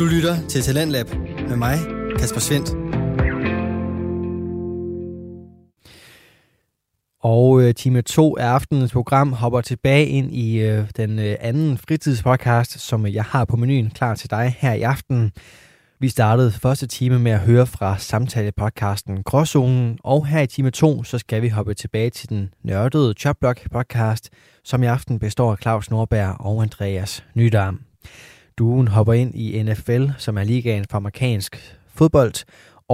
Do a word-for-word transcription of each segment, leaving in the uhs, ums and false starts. Du lytter til Talentlab med mig, Kasper Svendt. Og time to af aftenens program hopper tilbage ind i øh, den øh, anden fritidspodcast, som jeg har på menuen klar til dig her i aften. Vi startede første time med at høre fra samtalepodcasten Gråzonen, og her i time to, så skal vi hoppe tilbage til den nørdede Chop Block podcast, som i aften består af Claus Nordberg og Andreas Nydam. Duen hopper ind i N F L, som er ligaen for amerikansk fodbold,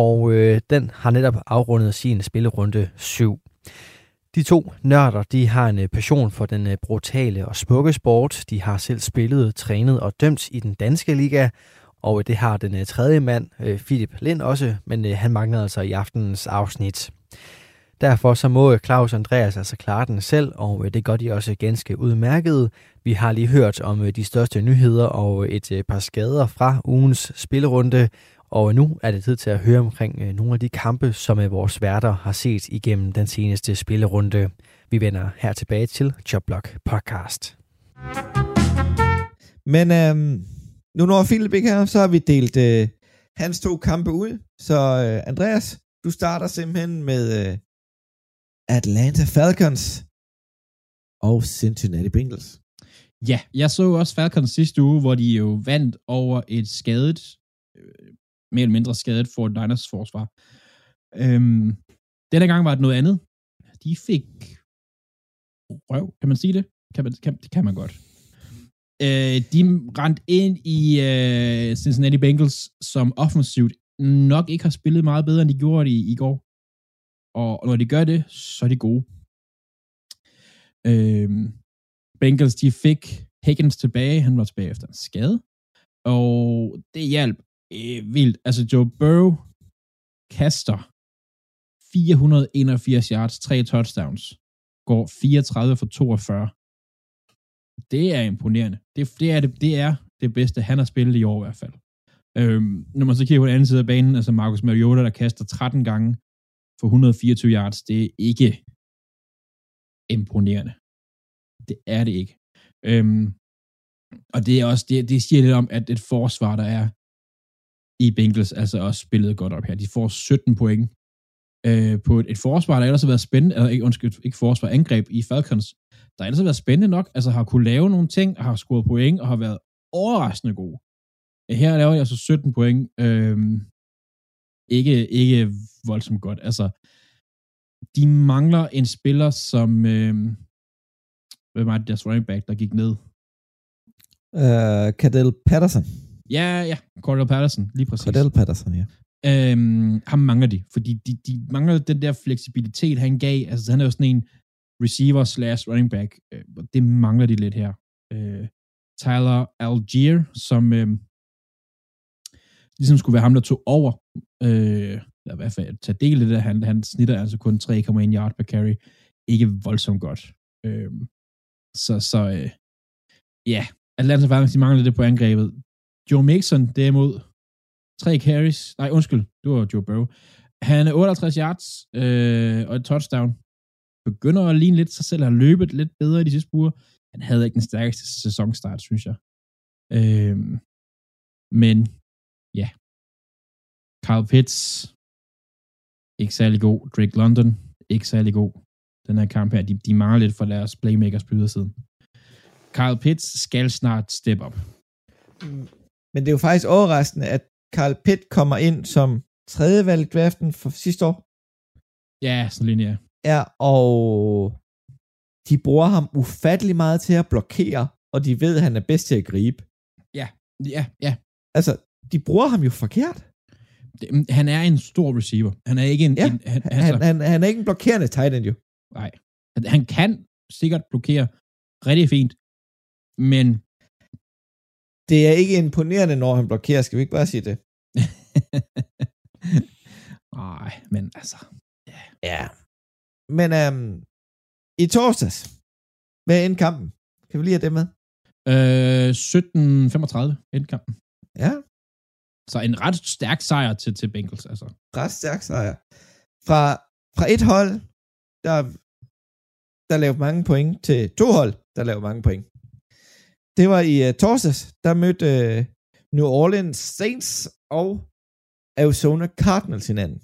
og øh, den har netop afrundet sin spillerunde syv. De to nørder, de har en passion for den brutale og smukke sport. De har selv spillet, trænet og dømt i den danske liga, og det har den tredje mand, Filip Lind, også, men han mangler altså i aftenens afsnit. Derfor så må Claus og Andreas altså klare den selv, og det gør de også ganske udmærket. Vi har lige hørt om de største nyheder og et par skader fra ugens spillerunde, og nu er det tid til at høre omkring nogle af de kampe, som vores værter har set igennem den seneste spillerunde. Vi vender her tilbage til Chop Block Podcast. Men øhm, nu når Filip ikke her, så har vi delt øh, hans to kampe ud. Så øh, Andreas, du starter simpelthen med øh, Atlanta Falcons og Cincinnati Bengals. Ja, jeg så også Falcons sidste uge, hvor de jo vandt over et skadet... Øh, mere eller mindre skadet for niners forsvar. Øhm, denne gang var det noget andet. De fik røv, kan man sige det? Kan man, kan, det kan man godt. Øh, de rendte ind i øh, Cincinnati Bengals, som offensivt nok ikke har spillet meget bedre, end de gjorde det i, i går. Og når de gør det, så er de gode. Øh, Bengals, de fik Higgins tilbage. Han var tilbage efter en skade. Og det hjalp vildt. Altså, Joe Burrow kaster fire hundrede enogfirs yards, tre touchdowns, går fireogtredive for toogfyrre. Det er imponerende. Det, det, er det, det er det bedste, han har spillet i år i hvert fald. Øhm, når man så kigger på den anden side af banen, altså Marcus Mariota, der kaster tretten gange for et hundrede og fireogtyve yards, det er ikke imponerende. Det er det ikke. Øhm, og det er også, det, det siger lidt om, at et forsvar, der er i Bengals, altså også spillede godt op her. De får sytten point øh, på et, et forsvar, der ellers har været spændende, eller ikke, undskyld, ikke forsvar, angreb i Falcons, der ellers har været spændende nok, altså har kunne lave nogle ting, og har scoret point, og har været overraskende gode. Her laver jeg så sytten point. Øh, ikke, ikke voldsomt godt. Altså, de mangler en spiller, som... Øh, hvad var det deres running back, der gik ned? Uh, Cordell Patterson. Ja, ja, Cordell Patterson, lige præcis. Cordell Patterson, ja. Øhm, ham mangler de, fordi de, de mangler den der fleksibilitet, han gav. Altså, han er jo sådan en receiver slash running back. Øh, det mangler de lidt her. Øh, Tyler Algier, som øh, ligesom skulle være ham, der tog over. Øh, eller i hvert fald tage del af det, han, han snitter altså kun tre komma en yard per carry. Ikke voldsomt godt. Øh, så, så, øh, ja. Atlanta Falcons, de mangler det på angrebet. Joe Mixon derimod, tre carries, nej undskyld, det var Joe Burrow. Han er otteoghalvtreds yards øh, og et touchdown. Begynder at ligne lidt sig selv, har løbet lidt bedre i de sidste uger. Han havde ikke den stærkeste sæsonstart, synes jeg. Øh, men, ja. Carl Pitts, ikke særlig god. Drake London, ikke særlig god. Den her kamp her, de, de mangler lidt for deres playmakers på ydersiden. Carl Pitts skal snart step up. Men det er jo faktisk overraskende, at Carl Pitt kommer ind som tredje valg i draften for sidste år. Ja, sådan lige, ja. Ja, og de bruger ham ufattelig meget til at blokere, og de ved, at han er bedst til at gribe. Ja, ja, ja. Altså, de bruger ham jo forkert. Det, han er en stor receiver. Han er ikke en... Ja, en, han, han, altså, han, han er ikke en blokerende tight end, jo. Nej. Han kan sikkert blokere rigtig fint, men... Det er ikke imponerende, når han blokerer. Skal vi ikke bare sige det? Nej, men altså... Yeah. Ja. Men øhm, i torsdags, hvad er endkampen? Kan vi lige have det med? Øh, sytten femogtredive endkampen. Ja. Så en ret stærk sejr til, til Bengals, altså. Ret stærk sejr. Fra, fra et hold, der, der lavede mange point, til to hold, der lavede mange point. Det var i uh, torsdags, der mødte uh, New Orleans Saints og Arizona Cardinals hinanden.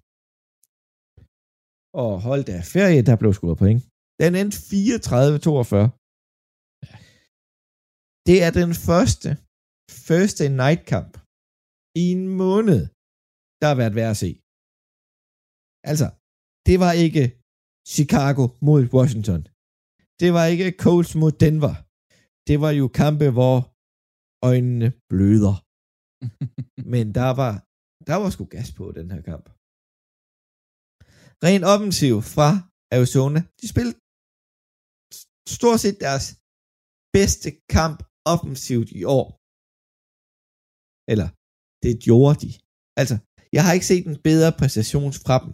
Og hold da ferie, der blev scoret point. Den endte fireogtredive toogfyrre. Det er den første Thursday Night Kamp i en måned, der har været værd at se. Altså, det var ikke Chicago mod Washington. Det var ikke Colts mod Denver. Det var jo kampe, hvor øjnene bløder. Men der var, der var sgu gas på den her kamp. Ren offensiv fra Arizona. De spillede stort set deres bedste kamp offensivt i år. Eller, det gjorde de. Altså, jeg har ikke set en bedre præstation fra dem.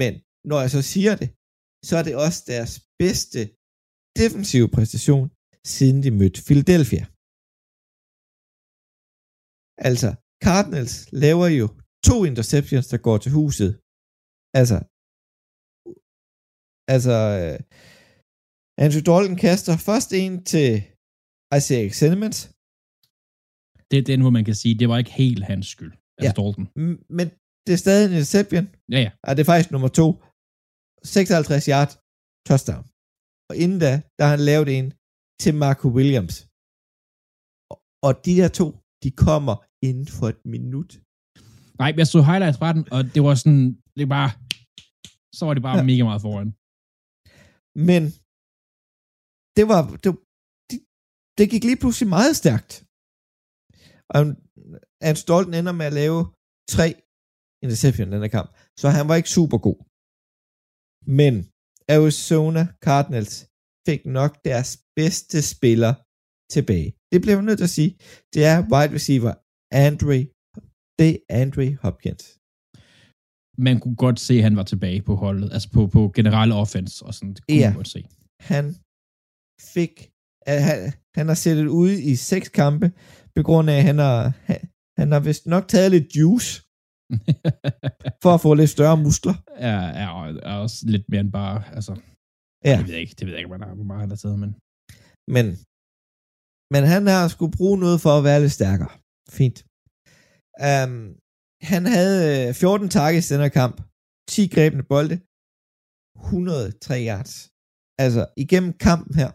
Men når jeg så siger det, så er det også deres bedste defensive præstation, siden de mødte Philadelphia. Altså, Cardinals laver jo to interceptions, der går til huset. Altså, altså, Andrew Dalton kaster først en til Isaiah Simmons. Det er den, hvor man kan sige, det var ikke helt hans skyld. Altså ja, Dalton. Men det er stadig en interception. Ja, ja. Og det er faktisk nummer to. seksoghalvtreds yard touchdown. Og inden da, der har han lavet en til Marco Williams. Og de der to, de kommer inden for et minut. Nej, jeg så highlights fra den, og det var sådan, det var bare, så var det bare ja. mega meget foran. Men det var, det, det, det gik lige pludselig meget stærkt. Og Andy Dalton ender med at lave tre interception i den her kamp, så han var ikke super god. Men Arizona Cardinals fik nok deres bedste spiller tilbage. Det blev jeg nødt til at sige. Det er wide receiver Andre, det er Andre Hopkins. Man kunne godt se, at han var tilbage på holdet, altså på, på generelle offense og sådan. Det kunne ja, man godt se. Han fik, han, han har sættet ude i seks kampe, på grund af, at han har, han har vist nok taget lidt juice, for at få lidt større muskler. Ja, ja, og, og også lidt mere end bare, altså, ja. det ved jeg ikke, det ved jeg ikke, man har, hvor meget han har taget, men... men, men han har skulle bruge noget for at være lidt stærkere. Fint. Um, han havde fjorten targets i den her kamp, ti grebne bolde, et hundrede og tre yards. Altså, igennem kampen her,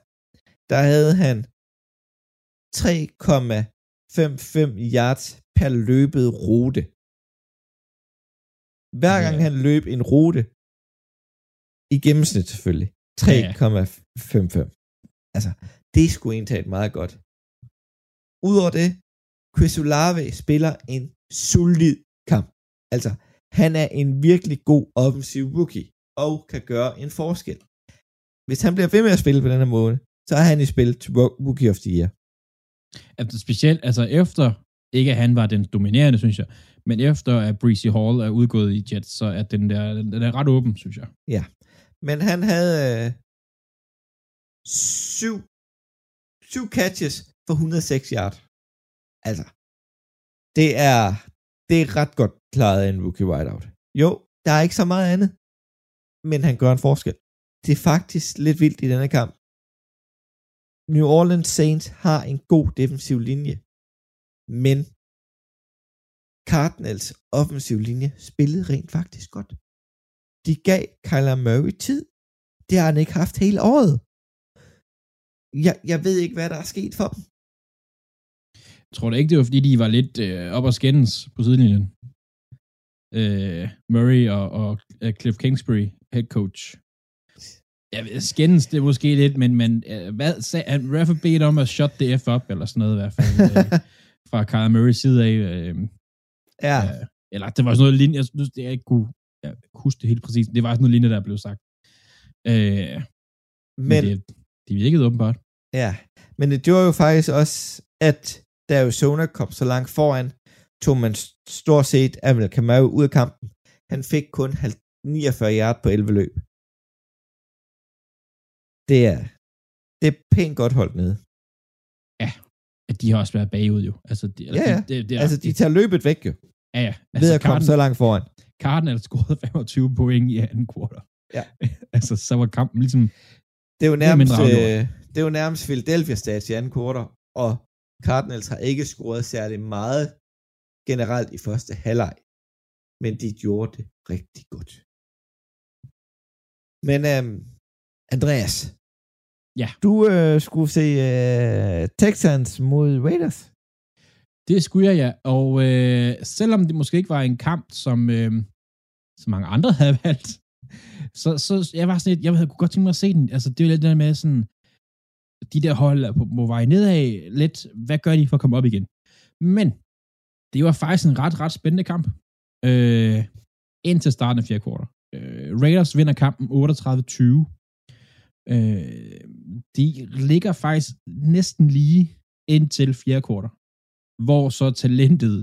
der havde han tre komma femoghalvfems yards per løbet rute. Hver gang ja. han løb en rute, i gennemsnit selvfølgelig, tre komma femoghalvfems. Altså, det er sgu indtaget meget godt. Udover det, Chris Olave spiller en solid kamp. Altså, han er en virkelig god offensiv rookie, og kan gøre en forskel. Hvis han bliver ved med at spille på den her måde, så er han i spil til Rookie of the Year. Altså, specielt, altså efter, ikke at han var den dominerende, synes jeg, men efter at Breece Hall er udgået i Jets, så er den der, den er ret åben, synes jeg. Ja, men han havde øh, syv, syv catches for et hundrede og seks yard. Altså, det er, det er ret godt klaret af en rookie wideout. Jo, der er ikke så meget andet, men han gør en forskel. Det er faktisk lidt vildt i denne kamp. New Orleans Saints har en god defensiv linje, men Cardinals offensiv linje spillede rent faktisk godt. De gav Kyler Murray tid. Det har han ikke haft hele året. Jeg, jeg ved ikke, hvad der er sket for dem. Jeg tror da ikke, det var fordi, de var lidt øh, op og skændes på sidelinjen. Øh, Murray og, og uh, Cliff Kingsbury, head coach. Jeg ved, skændes det måske lidt, men, men øh, hvad sagde han? Raffer bedt om at shut the F up, eller sådan noget i hvert fald. Øh, fra Kyler Murrays side af... Øh, Ja. Øh, eller det var sådan noget lignende, jeg synes, det jeg ikke kunne jeg huske det helt præcist. Det var sådan noget lignende, der blev sagt. Øh, men men det, det virkede åbenbart. Ja, men det gjorde jo faktisk også, at da Arizona kom så langt foran, tog man stort set Avel Kamau ud af kampen. Han fik kun niogfyrre yard på elleve løb. Det er, det er pænt godt holdt nede. Ja. At de har også været bagud jo. Altså, de, ja, ja. De, de, de, altså, de tager løbet væk jo. Ja, ja. Altså, ved at komme Cardinal, så langt foran. Cardinals scorede femogtyve point i anden kvartal. Ja. Altså, så var kampen ligesom... Det er jo nærmest, øh, det er jo nærmest Philadelphia stats i anden kvartal, og Cardinals har ikke scoret særlig meget generelt i første halvleg, men de gjorde det rigtig godt. Men øhm, Andreas, ja. du øh, skulle se øh, Texans mod Raiders. Det skulle jeg, ja. Og øh, selvom det måske ikke var en kamp, som, øh, som mange andre havde valgt, så, så jeg var sådan lidt, jeg kunne godt tænke mig at se den. Altså, det er jo lidt det der med sådan, de der hold på, på vej nedad lidt, hvad gør de for at komme op igen? Men det var faktisk en ret, ret spændende kamp. Øh, indtil starten af fjerde kvartal. Øh, Raiders vinder kampen otteogtredive tyve. Øh, de ligger faktisk næsten lige indtil fjerde kvartal, hvor så talentet,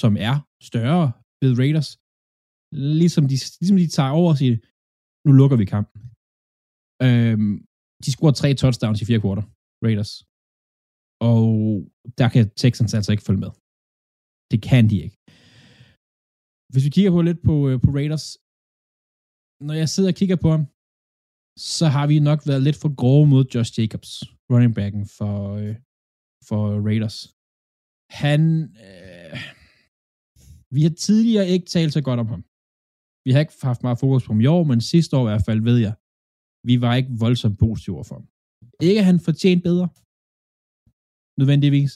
som er større ved Raiders, ligesom de, ligesom de tager over og siger, nu lukker vi kampen. Øh, de scorer tre touchdowns i fjerde kvartal, Raiders. Og der kan Texans altså ikke følge med. Det kan de ikke. Hvis vi kigger på lidt på, på Raiders, når jeg sidder og kigger på ham, så har vi nok været lidt for grove mod Josh Jacobs, running backen for, øh, for Raiders. Han, øh, vi har tidligere ikke talt så godt om ham. Vi har ikke haft meget fokus på ham i år, men sidste år i hvert fald, ved jeg, vi var ikke voldsomt positive over for ham. Ikke at han fortjente bedre, nødvendigvis,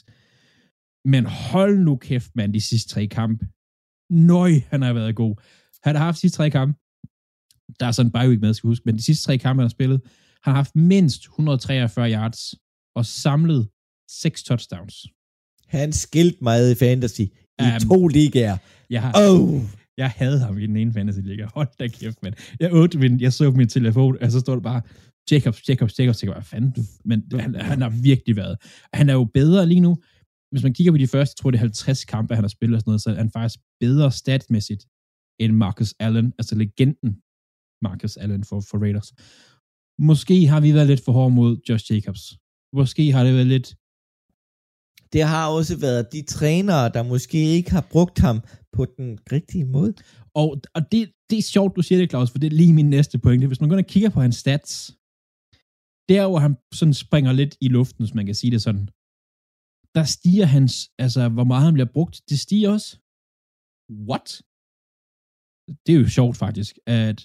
men hold nu kæft, mand, de sidste tre kampe. Nøj, han har været god. Han har haft de sidste tre kampe. Der er sådan en bye week med, skal jeg huske, men de sidste tre kampe, han har spillet, han har haft mindst et hundrede og treogfyrre yards og samlet seks touchdowns. Han skilt meget i fantasy i um, to ligaer. Jeg, har, oh. jeg havde ham i den ene fantasy-liga. Hold da kæft, mand. Jeg, min, jeg så på min telefon, og så står det bare, Jacobs, Jacobs, Jacobs. Jeg hvad fanden? Men han, han har virkelig været. Han er jo bedre lige nu. Hvis man kigger på de første, tror det er halvtreds kampe, han har spillet og sådan noget, så er han faktisk bedre statsmæssigt end Marcus Allen, altså legenden Marcus Allen for, for Raiders. Måske har vi været lidt for hårde mod Josh Jacobs. Måske har det været lidt... Det har også været de trænere, der måske ikke har brugt ham på den rigtige måde. Og, og det, det er sjovt, du siger det, Claus, for det er lige min næste pointe. Hvis man går og kigger på hans stats, der hvor han sådan springer lidt i luften, hvis man kan sige det sådan, der stiger hans, altså hvor meget han bliver brugt, det stiger også. What? Det er jo sjovt faktisk, at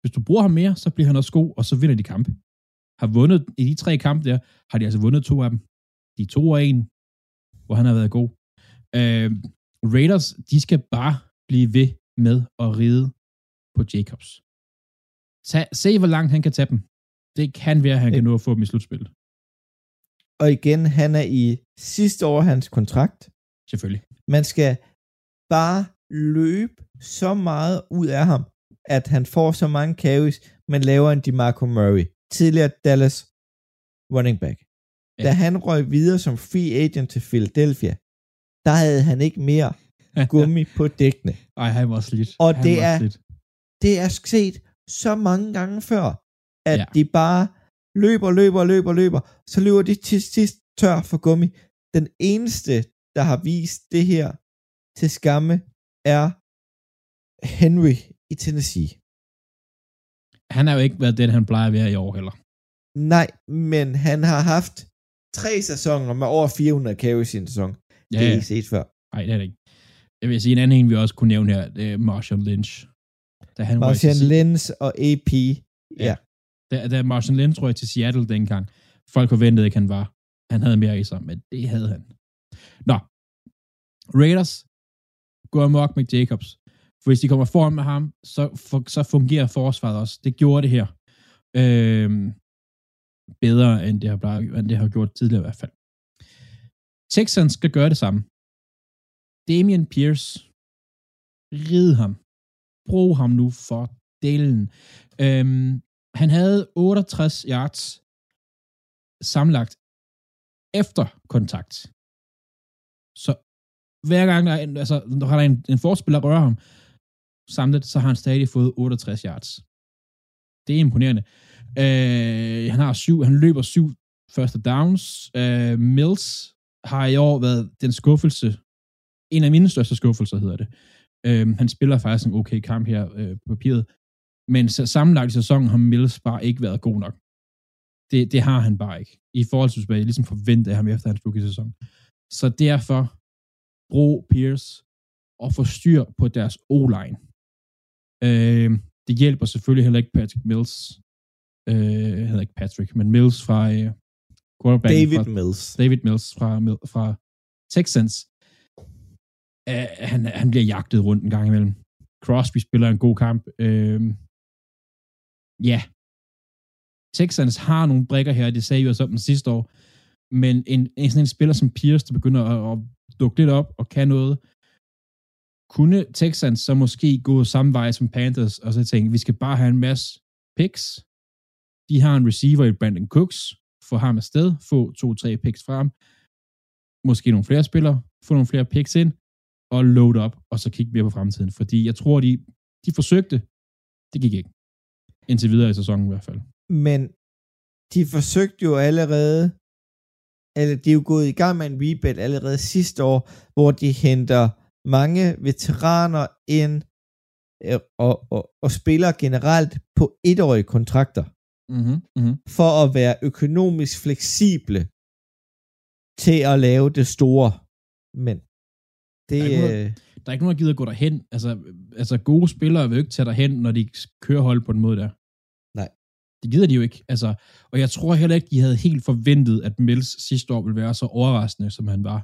hvis du bruger ham mere, så bliver han også god, og så vinder de kampe. Har vundet, i de tre kampe der, har de altså vundet to af dem. De to og en, hvor han har været god. Øh, Raiders, de skal bare blive ved med at ride på Jacobs. Tag, se, hvor langt han kan tage dem. Det kan være, at han kan nå at få dem i slutspillet. Og igen, han er i sidste år hans kontrakt. Selvfølgelig. Man skal bare løbe så meget ud af ham, at han får så mange carries, man laver en DeMarco Murray. Tidligere Dallas running back. Ja. Da han røg videre som free agent til Philadelphia, der havde han ikke mere gummi på dækkene. Ej, han var slidt. Og han det er slidt. Det er set så mange gange før, at ja. de bare løber, løber, løber, løber, så løber de til sidst tør for gummi. Den eneste, der har vist det her til skamme, er Henry i Tennessee. Han har jo ikke været den, han plejer at være i år heller. Nej, men han har haft tre sæsoner med over fire hundrede carries i en sæson. Ja, det er ikke set før. Nej, det er det ikke. Jeg vil sige, en anden en, vi også kunne nævne her, det er Marshawn Lynch. Da han Marshawn til... Lynch og A P. Ja. ja. Da, da Marshawn Lynch røg til Seattle dengang, folk forventede ikke, han var. Han havde mere i sig, men det havde han. Nå. Raiders går amok med Jacobs. For hvis de kommer foran med ham, så, for, så fungerer forsvaret også. Det gjorde det her. Øh, bedre, end det, har, end det har gjort tidligere i hvert fald. Texans skal gøre det samme. Dameon Pierce. Rid ham. Brug ham nu for delen. Øh, han havde otteogtres yards sammenlagt efter kontakt. Så hver gang, der er en, altså, når der er en, en forspiller rører ham, samlet, så har han stadig fået otteogtres yards. Det er imponerende. Øh, han har syv, han løber syv første downs. Øh, Mills har i år været den skuffelse, en af mine største skuffelser hedder det. Øh, han spiller faktisk en okay kamp her øh, på papiret, men sammenlagt i sæsonen har Mills bare ikke været god nok. Det, det har han bare ikke. I forhold til, hvad jeg ligesom forventede af ham efter hans rookie-sæson. Så derfor brug Pierce og få styr på deres O-line. Øh, det hjælper selvfølgelig heller ikke Patrick Mills. Øh, heller ikke Patrick, men Mills fra øh, quarterbacken. David fra, Mills. David Mills fra, fra Texans. Øh, han, han bliver jagtet rundt en gang imellem. Crosby spiller en god kamp. Øh, ja. Texans har nogle brikker her, det sagde jo også om den sidste år, men en, en, sådan en spiller som Pierce, der begynder at, at dukke lidt op og kan noget, kunne Texans så måske gå samme vej som Panthers, og så tænke, vi skal bare have en masse picks, de har en receiver i Brandon Cooks, få ham afsted, få to-tre picks fra ham, måske nogle flere spillere, få nogle flere picks ind, og load op, og så kigge mere på fremtiden, fordi jeg tror, de, de forsøgte, det gik ikke, indtil videre i sæsonen i hvert fald. Men de forsøgte jo allerede, eller de er jo gået i gang med en rebuild allerede sidste år, hvor de henter mange veteraner ind og, og, og spiller generelt på etårige kontrakter, mm-hmm. Mm-hmm. for at være økonomisk fleksible til at lave det store. Men det... Der er ikke nogen, der, er ikke nogen, der gider at gå derhen. Altså, altså gode spillere vil jo ikke tage derhen, når de kører hold på den måde der. Det gider de jo ikke, altså, og jeg tror heller ikke, de havde helt forventet, at Mills sidste år ville være så overraskende, som han var.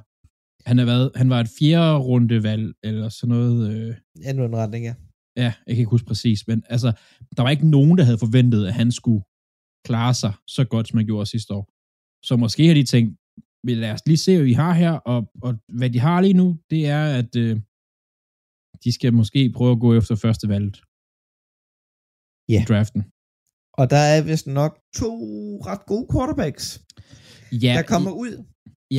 Han, er været, han var et fjerde rundevalg, eller sådan noget. Øh... Endnu en retning, ja. Ja, jeg kan ikke huske præcis, men altså, der var ikke nogen, der havde forventet, at han skulle klare sig så godt, som han gjorde sidste år. Så måske har de tænkt, lad os lige se, hvad I har her, og, og hvad de har lige nu, det er, at øh, de skal måske prøve at gå efter første valget. Ja. Yeah. Draften. Og der er vist nok to ret gode quarterbacks, ja, der kommer ud.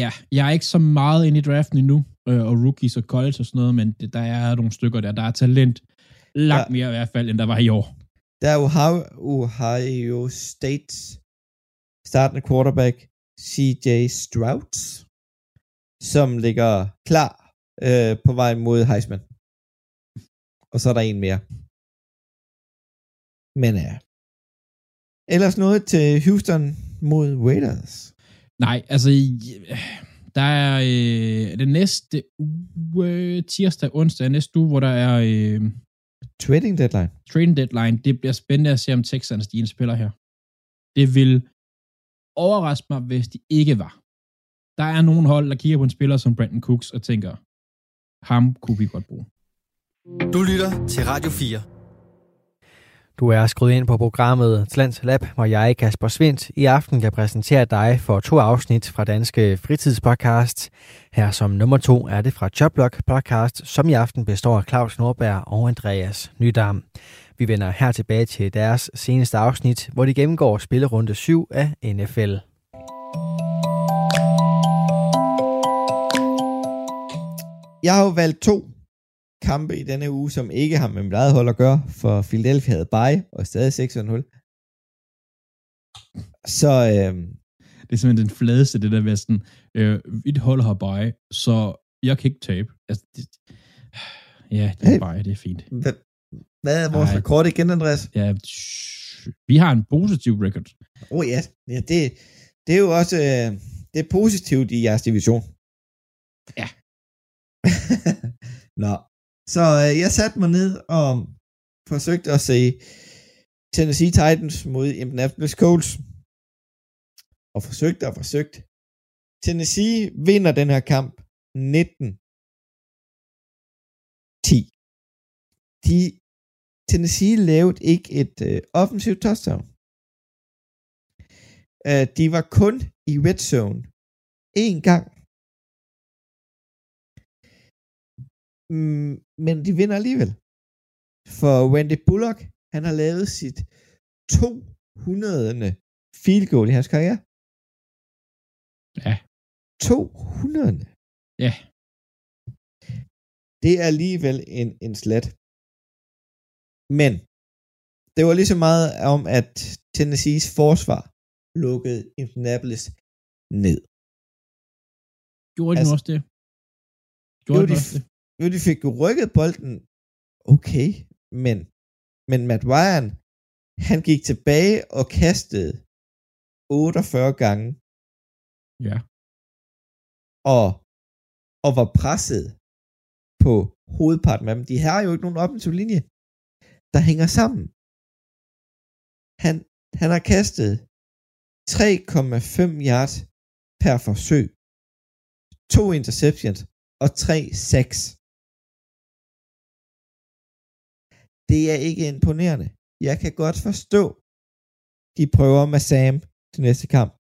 Ja, jeg er ikke så meget inde i draften endnu, øh, og rookies og college og sådan noget, men det, der er nogle stykker der, der er talent langt der, mere i hvert fald, end der var i år. Der er Ohio, Ohio State startende quarterback C J Stroud, som ligger klar øh, på vej mod Heisman. Og så er der en mere. Men ja. Øh, Ellers noget til Houston mod Raiders? Nej, altså, der er øh, den næste uge, tirsdag, onsdag, næste uge, hvor der er... Øh, trading deadline. Trading deadline. Det bliver spændende at se, om Texans de indspiller her. Det vil overraske mig, hvis de ikke var. Der er nogen hold, der kigger på en spiller som Brandon Cooks og tænker, ham kunne vi godt bruge. Du lytter til Radio fire. Du er skruet ind på programmet Talentlab, hvor jeg, Kasper Svendt, i aften kan præsentere dig for to afsnit fra Danske Fritidspodcast. Her som nummer to er det fra Chop Block podcast, som i aften består af Claus Nordberg og Andreas Nydam. Vi vender her tilbage til deres seneste afsnit, hvor de gennemgår spillerunde syv af N F L. Jeg har jo valgt to kampe i denne uge, som ikke har med mit eget hold at gøre, for Philadelphia havde bye og stadig seks nul. Så øh, det er simpelthen den fladeste, det der vesten. Øh, et hold har bye, så jeg kan ikke tabe. Altså, det, ja, det er bye, det er fint. Hvad, hvad er vores Ej. rekord igen, Andreas? Ja, vi har en positiv record. Åh oh, ja, ja det, det er jo også øh, det er positivt i jeres division. Ja. Nå. Så øh, jeg satte mig ned og forsøgte at se Tennessee Titans mod Indianapolis Colts. Og forsøgte og forsøgte. Tennessee vinder den her kamp nitten ti. De, Tennessee lavede ikke et øh, offensivt touchdown. Øh, de var kun i red zone én gang. Men de vinder alligevel. For Randy Bullock, han har lavet sit to hundrede field goal i hans karriere. Ja. to hundrede. Ja. Det er alligevel en, en slat. Men det var lige så meget om, at Tennessees forsvar lukkede Indianapolis ned. Gjorde de altså, også det? Gjorde de også det? Jo, de fik jo rykket bolden, okay, men, men Matt Ryan, han gik tilbage og kastede otteogfyrre gange. Ja. Og og var presset på hovedparten af dem. De har jo ikke nogen offensiv linje, der hænger sammen. Han, han har kastet tre komma fem yards per forsøg, to interceptions og tre sacks. Det er ikke imponerende. Jeg kan godt forstå, de prøver med Sam til næste kamp.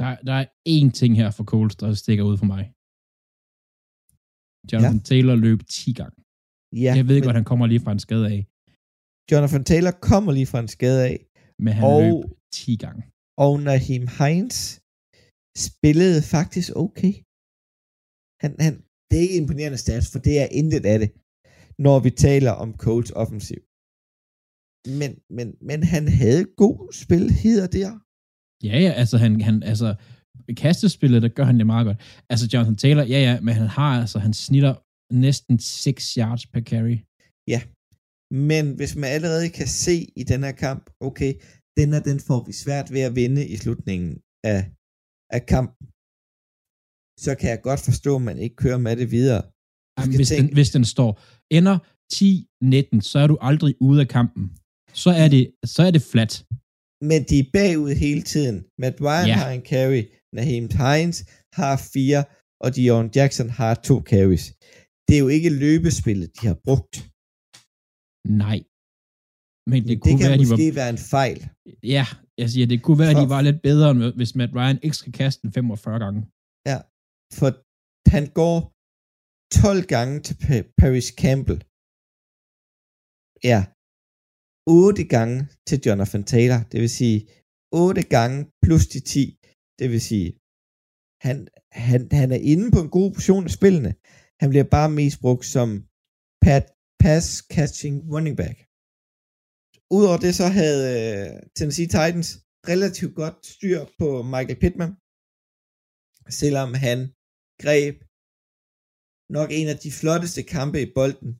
Der, der er én ting her for Coles, der stikker ud for mig. Jonathan ja. Taylor løb ti gange. Ja, jeg ved men... godt, han kommer lige fra en skade af. Jonathan Taylor kommer lige fra en skade af. Men han og... løb ti gange. Og Naheem Hines spillede faktisk okay. Han, han... Det er ikke imponerende stats, for det er intet af det, når vi taler om Coles offensiv. Men, men, men han havde god spil her og der. Ja, ja, altså han, han altså kastespillet, der gør han det meget godt. Altså Jonathan Taylor, ja, ja, men han har altså, han snitter næsten seks yards per carry. Ja, men hvis man allerede kan se i den her kamp, okay, den her, den får vi svært ved at vinde i slutningen af, af kampen, så kan jeg godt forstå, at man ikke kører med det videre. Jamen, hvis, tænke... den, hvis den står, ender ti nitten, så er du aldrig ude af kampen. Så er det, så er det flat. Men de er bagud hele tiden. Matt Ryan ja. har en carry, Naheem Hines har fire, og Deion Jackson har to carries. Det er jo ikke løbespillet, de har brugt. Nej. Men det, det kunne kan være, måske de var... være en fejl. Ja, jeg siger, det kunne være, for... at de var lidt bedre, hvis Matt Ryan ikke skal kaste den femogfyrre gange. Ja, for han går tolv gange til Paris Campbell. Ja, otte gange til Jonathan Taylor, det vil sige otte gange plus de ti, det vil sige, han, han, han er inde på en god position af spillene. Han bliver bare mest brugt som pass-catching running back. Udover det, så havde Tennessee Titans relativt godt styr på Michael Pittman, selvom han greb nok en af de flotteste kampe i bolden,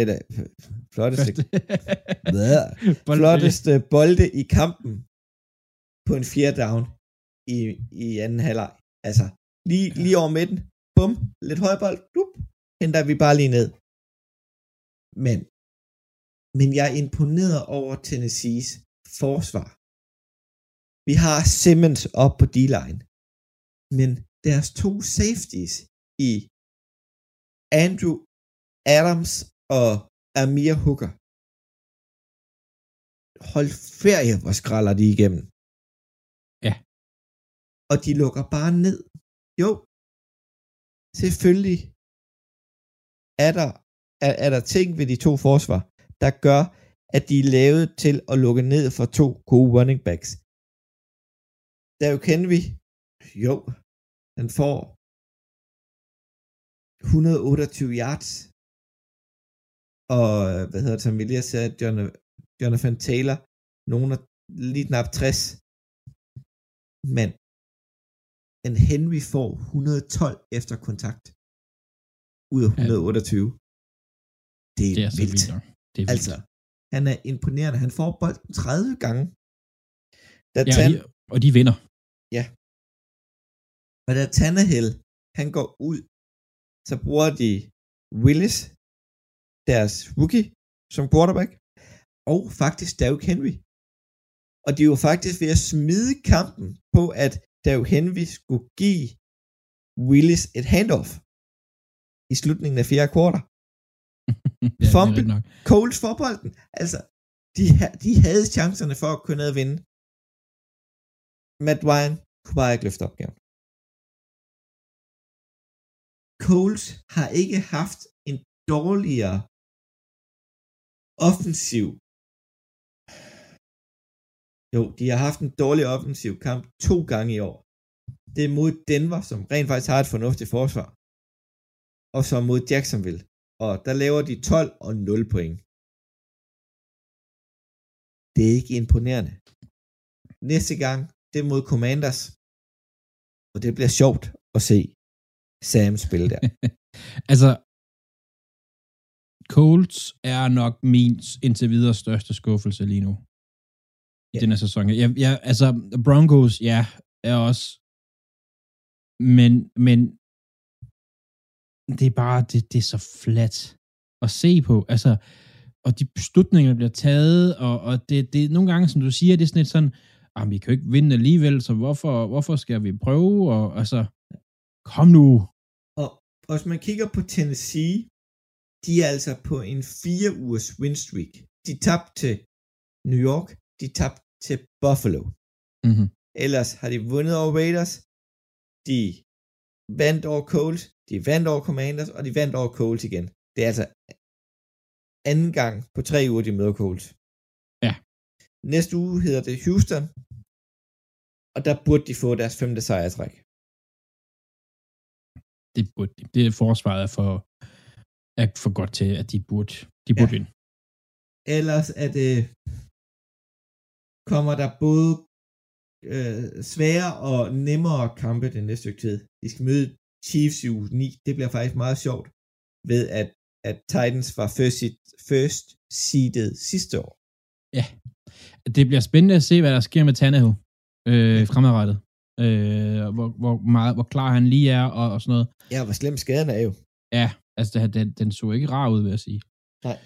eller flotteste, blød, flotteste bolde i kampen på en fjerde down i, i anden halvleg. Altså, lige, lige over midten, bum, lidt høj bold, dup, henter vi bare lige ned. Men, men jeg er imponeret over Tennessees forsvar. Vi har Simmons op på D-line, men deres to safeties i Andrew Adams og Amir Hooker. Hold ferie, hvor skralder de igennem. Ja. Og de lukker bare ned. Jo. Selvfølgelig er der, er, er der ting ved de to forsvar, der gør, at de er lavet til at lukke ned for to gode running backs. Der jo kender vi. Jo. Han får et hundrede og otteogtyve yards. Og, hvad hedder det, Familia sagde, Jonathan Taylor, nogen er lige knap tres, men en Henry får et hundrede og tolv efter kontakt, ud af et hundrede og otteogtyve. Det er, det er vildt. vildt. Det er vildt. Altså, han er imponerende. Han får bolden tredive gange. Da ja, Tan... og, de, og de vinder. Ja. Og da Tannehill, han går ud, så bruger de Willis, deres rookie som quarterback, og faktisk Derrick Henry. Og de var faktisk ved at smide kampen på, at Derrick Henry skulle give Willis et handoff i slutningen af fjerde kvartal. ja, Fumble, Coles for bolden. Altså, de, de havde chancerne for at kunne ned og vinde. Matt Ryan kunne bare ikke løfte opgaven. Coles har ikke haft en dårligere offensiv. Jo, de har haft en dårlig offensiv kamp to gange i år. Det er mod Denver, som rent faktisk har et fornuftigt forsvar, og så mod Jacksonville. Og der laver de tolv og nul point. Det er ikke imponerende. Næste gang, det er mod Commanders, og det bliver sjovt at se Sam spille der. altså, Colts er nok min indtil videre største skuffelse lige nu. I yeah. den her sæson. Jeg, jeg, altså, Broncos, ja, er også. Men, men det er bare, det, det er så flat at se på, altså, og de beslutninger bliver taget, og, og det, det er nogle gange, som du siger, det er sådan lidt sådan, jamen, vi kan jo ikke vinde alligevel, så hvorfor, hvorfor skal vi prøve, og altså, kom nu. Og, og hvis man kigger på Tennessee, de er altså på en fire ugers winstreak. De tabte til New York, de tabte til Buffalo. Mm-hmm. Ellers har de vundet over Raiders, de vandt over Colts, de vandt over Commanders, og de vandt over Colts igen. Det er altså anden gang på tre uger, de møder Colts. Ja. Næste uge hedder det Houston, og der burde de få deres femte sejrtræk. Det burde de. Det er forsvaret for, er for godt til, at de burde, de burde ja. vinde. Ellers er det, kommer der både øh, svære og nemmere kampe den næste stykke tid. De skal møde Chiefs i uge ni. Det bliver faktisk meget sjovt, ved at, at Titans var first, first seedet sidste år. Ja, det bliver spændende at se, hvad der sker med Tannehill øh, fremadrettet. Øh, hvor, hvor, meget, hvor klar han lige er og, og sådan noget. Ja, hvor slem skaden er jo. Ja, altså det, den, den så ikke rar ud, vil jeg sige. Nej.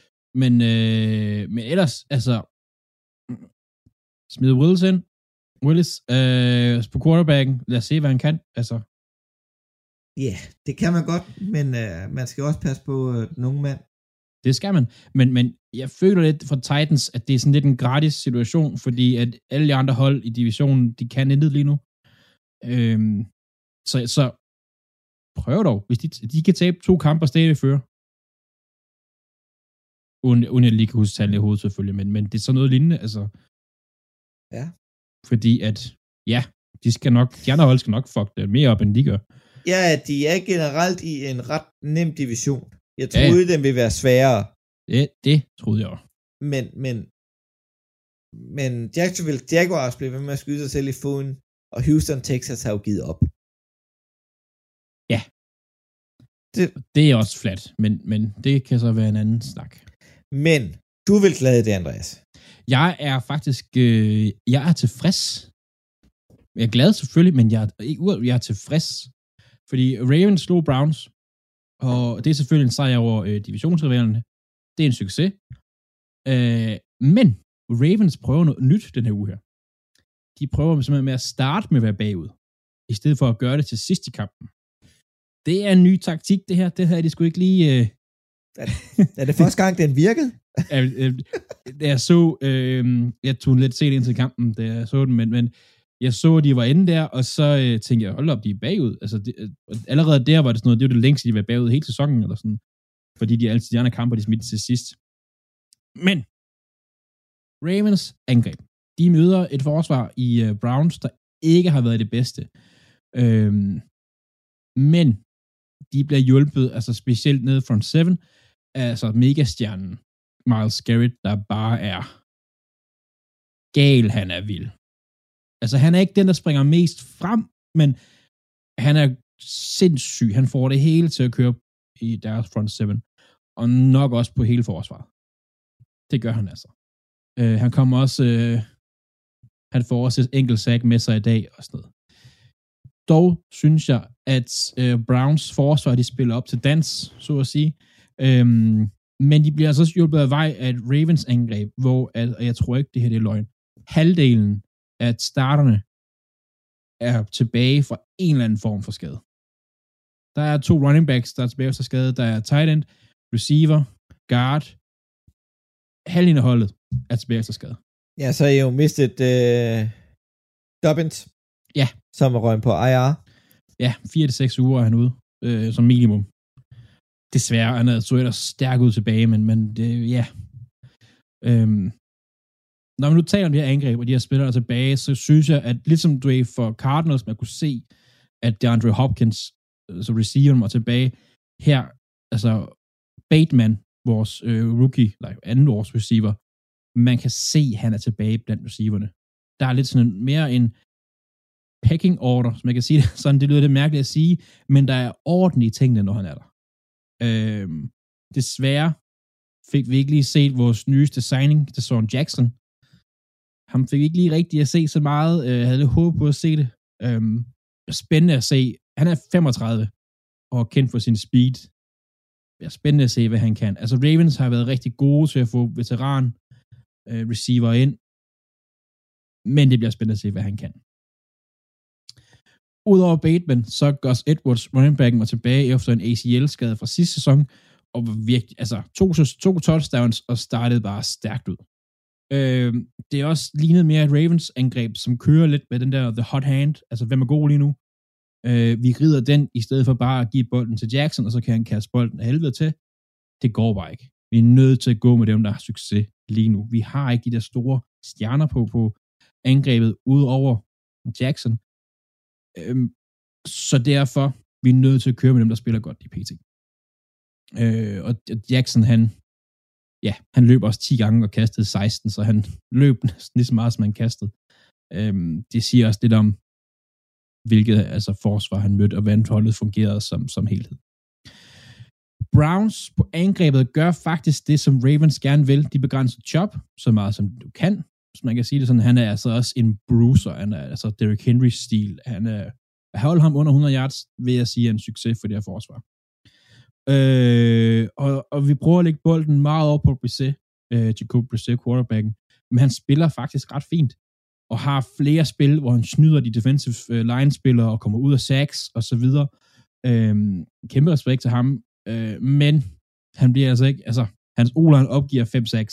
Men, øh, men ellers, altså, smid Willis ind. Willis øh, på quarterbacken. Lad os se, hvad han kan. Altså. Ja, yeah, det kan man godt, men øh, man skal også passe på øh, den unge mand. Det skal man, men, men jeg føler lidt for Titans, at det er sådan lidt en gratis situation, fordi at alle de andre hold i divisionen, de kan intet lige nu. Øhm, så, så prøv dog, hvis de, de kan tabe to kampe og stadig føre. Uden, uden jeg lige kan huske tallene i hovedet selvfølgelig, men, men det er sådan noget lignende, altså. Ja. Fordi at, ja, de skal nok, de andre hold skal nok fuck det mere op, end de gør. Ja, de er generelt i en ret nem division. Jeg troede, ja. den ville være sværere. Det, det troede jeg også. Men, men, men Jacksonville Jaguars blev ved med at skyde sig selv i foden, og Houston Texans har jo givet op. Ja. Det, det er også flat, men, men det kan så være en anden snak. Men du vil glade det, Andreas. Jeg er faktisk, øh, jeg er tilfreds. Jeg er glad selvfølgelig, men jeg er, jeg er tilfreds. Fordi Ravens slog Browns, og det er selvfølgelig en sejr over øh, divisionsrivalerne. Det er en succes. Øh, men Ravens prøver noget nyt den her uge her. De prøver simpelthen med at starte med at være bagud, i stedet for at gøre det til sidst i kampen. Det er en ny taktik, det her. Det her er de sgu ikke lige... Øh... Er, det, er det første gang, den virkede? jeg, jeg, jeg så... Øh, jeg tog lidt set ind til kampen, da jeg så den, men... men jeg så, at de var inde der, og så øh, tænkte jeg, hold op, de er bagud. Altså, de, allerede der var det sådan noget, det var det længste, de var bagud hele sæsonen, eller sådan. Fordi de altid de andre kamper, de smittede til sidst. Men, Ravens angreb. De møder et forsvar i øh, Browns, der ikke har været det bedste. Øhm, men, de bliver hjulpet, altså specielt nede front seven, altså megastjernen, Myles Garrett, der bare er gal, han er vild. Altså, han er ikke den, der springer mest frem, men han er sindssyg. Han får det hele til at køre i deres front seven, og nok også på hele forsvaret. Det gør han altså. Øh, han kommer også... Øh, han får også et enkelt sack med sig i dag, og sådan noget. Dog synes jeg, at øh, Browns forsvar, de spiller op til dans, så at sige. Øhm, men de bliver altså også hjulpet af vej af Ravens angreb, hvor, at, og jeg tror ikke, det her det er løgn, halvdelen at starterne er tilbage fra en eller anden form for skade. Der er to running backs, der er tilbage fra skade. Der er tight end, receiver, guard. Halvdelen af holdet er tilbage fra skade. Ja, så har I jo mistet øh, Dobbins, ja. som er røget på I R. Ja, fire til seks uger er han ude, øh, som minimum. Desværre, han havde så ellers stærk ud tilbage, men, men det, ja... Øhm. Når man nu taler om de her angreb, og de her spillere tilbage, så synes jeg, at ligesom du er for Cardinals, man kunne se, at det er Andre Hopkins, som receiver mig tilbage, her, altså Bateman, vores øh, rookie, eller anden års receiver, man kan se, at han er tilbage blandt receiverne. Der er lidt sådan mere en pecking order, som man kan sige det sådan, det lyder lidt mærkeligt at sige, men der er ordentlige tingene, når han er der. Øh, desværre fik vi ikke lige set vores nyeste signing, Deshaun Jackson. Ham fik ikke lige rigtigt at se så meget. Jeg havde lidt håbet på at se det. Øhm, spændende at se. Han er femogtredive og kendt for sin speed. bliver spændende at se, hvad han kan. Altså Ravens har været rigtig gode til at få veteran øh, receiver ind, men det bliver spændende at se, hvad han kan. Udover Bateman, så Gus Edwards, running backen, var tilbage efter en A C L-skade fra sidste sæson, og var virkelig, altså to, to touchdowns, og startede bare stærkt ud. Øh, det er også lignet mere et Ravens-angreb, som kører lidt med den der the hot hand, altså hvem er god lige nu? Øh, vi grider den, i stedet for bare at give bolden til Jackson, og så kan han kaste bolden af helvede til. Det går bare ikke. Vi er nødt til at gå med dem, der har succes lige nu. Vi har ikke de der store stjerner på, på angrebet, udover Jackson. Øhm, så derfor vi er nødt til at køre med dem, der spiller godt i P T. Øh, og Jackson, han, ja, han løb også ti gange og kastede seksten, så han løb næsten lige så meget, som han kastede. Øhm, det siger også lidt om, hvilket altså forsvar han mødte, og hvordan holdet fungerede som, som helhed. Browns på angrebet gør faktisk det, som Ravens gerne vil. De begrænser Chop så meget, som du kan. Så man kan sige det sådan, han er altså også en bruiser, han er altså Derrick Henry-stil. Han er, at holde ham under hundrede yards, vil jeg sige, er en succes for det her forsvar. Øh, og, og vi prøver at lægge bolden meget over på Breece, øh, Jacob Breece, quarterbacken, men han spiller faktisk ret fint, og har flere spil, hvor han snyder de defensive line-spillere, og kommer ud af sacks, og så videre. Øh, kæmpe respekt til ham, øh, men han bliver altså ikke, altså, hans O-line opgiver fem seks.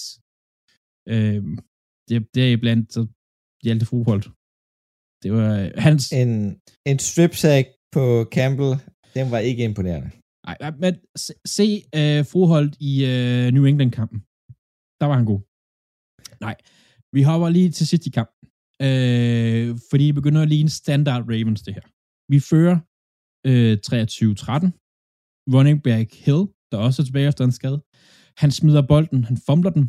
Øh, Det, det er iblandt, så Hjalte Froholt. Det var hans... En, en strip-sack på Campbell, den var ikke imponerende. Nej, men se, se uh, Froholt i uh, New England-kampen. Der var han god. Nej, vi hopper lige til sidst i kampen. Uh, fordi vi begynder at ligne standard Ravens, det her. Vi fører uh, treogtyve tretten. Running back Hill, der også er tilbage efter en skade. Han smider bolden, han fumbler den.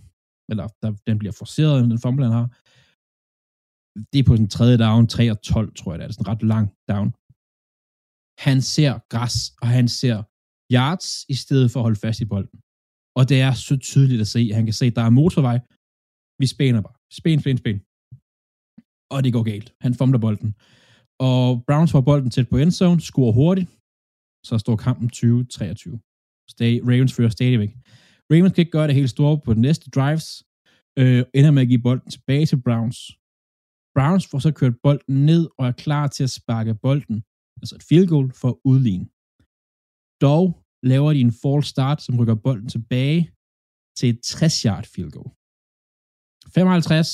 Eller der, den bliver forceret, den fumble, han har. Det er på den tredje down, tre og tolv, tror jeg, det er sådan en ret lang down. Han ser græs, og han ser yards, i stedet for at holde fast i bolden. Og det er så tydeligt at se, at han kan se, at der er motorvej. Vi spæner bare. Spæn, spæn, spæn. Og det går galt. Han fumler bolden. Og Browns får bolden tæt på endzone, scorer hurtigt. Så står kampen tyve treogtyve. Stay- Ravens fører stadigvæk. Ravens kan ikke gøre det helt store på den næste drives, øh, ender med at give bolden tilbage til Browns. Browns får så kørt bolden ned, og er klar til at sparke bolden, altså et field goal, for at udligne. Dog laver de en false start, som rykker bolden tilbage til et tres-yard field goal. femoghalvtreds,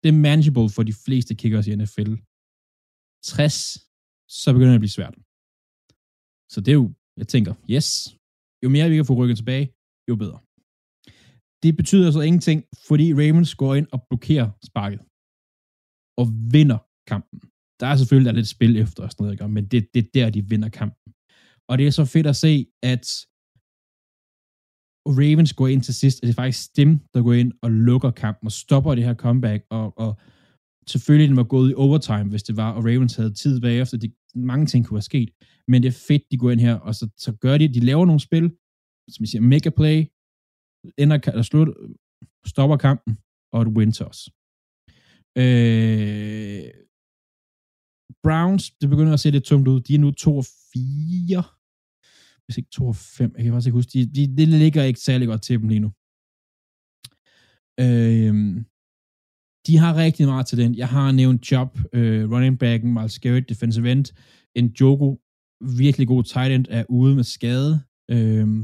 det er manageable for de fleste kickers i N F L. tres, så begynder det at blive svært. Så det er jo, jeg tænker, yes, jo mere vi kan få rykket tilbage, jo bedre. Det betyder så ingenting, fordi Ravens går ind og blokerer sparket. Og vinder kampen. Der er selvfølgelig der er lidt spil efter og sådan noget, men det, det er der, de vinder kampen. Og det er så fedt at se, at Ravens går ind til sidst, og det er faktisk dem, der går ind og lukker kampen, og stopper det her comeback, og, og selvfølgelig den var gået i overtime, hvis det var, og Ravens havde tid bagefter, de, mange ting kunne have sket, men det er fedt, de går ind her, og så, så gør de, de laver nogle spil, som vi siger, mega play, ender, eller slut, stopper kampen, og et win til os. Øh, Browns, det begynder at se lidt tungt ud. De er nu to og fire, hvis ikke to og fem, jeg kan faktisk ikke huske, det de, de ligger ikke særlig godt til dem lige nu. Øh, de har rigtig meget til den. Jeg har nævnt Chop, øh, running backen, Miles Garrett, defensive end, Njoku, virkelig god tight end, er ude med skade. Øhm,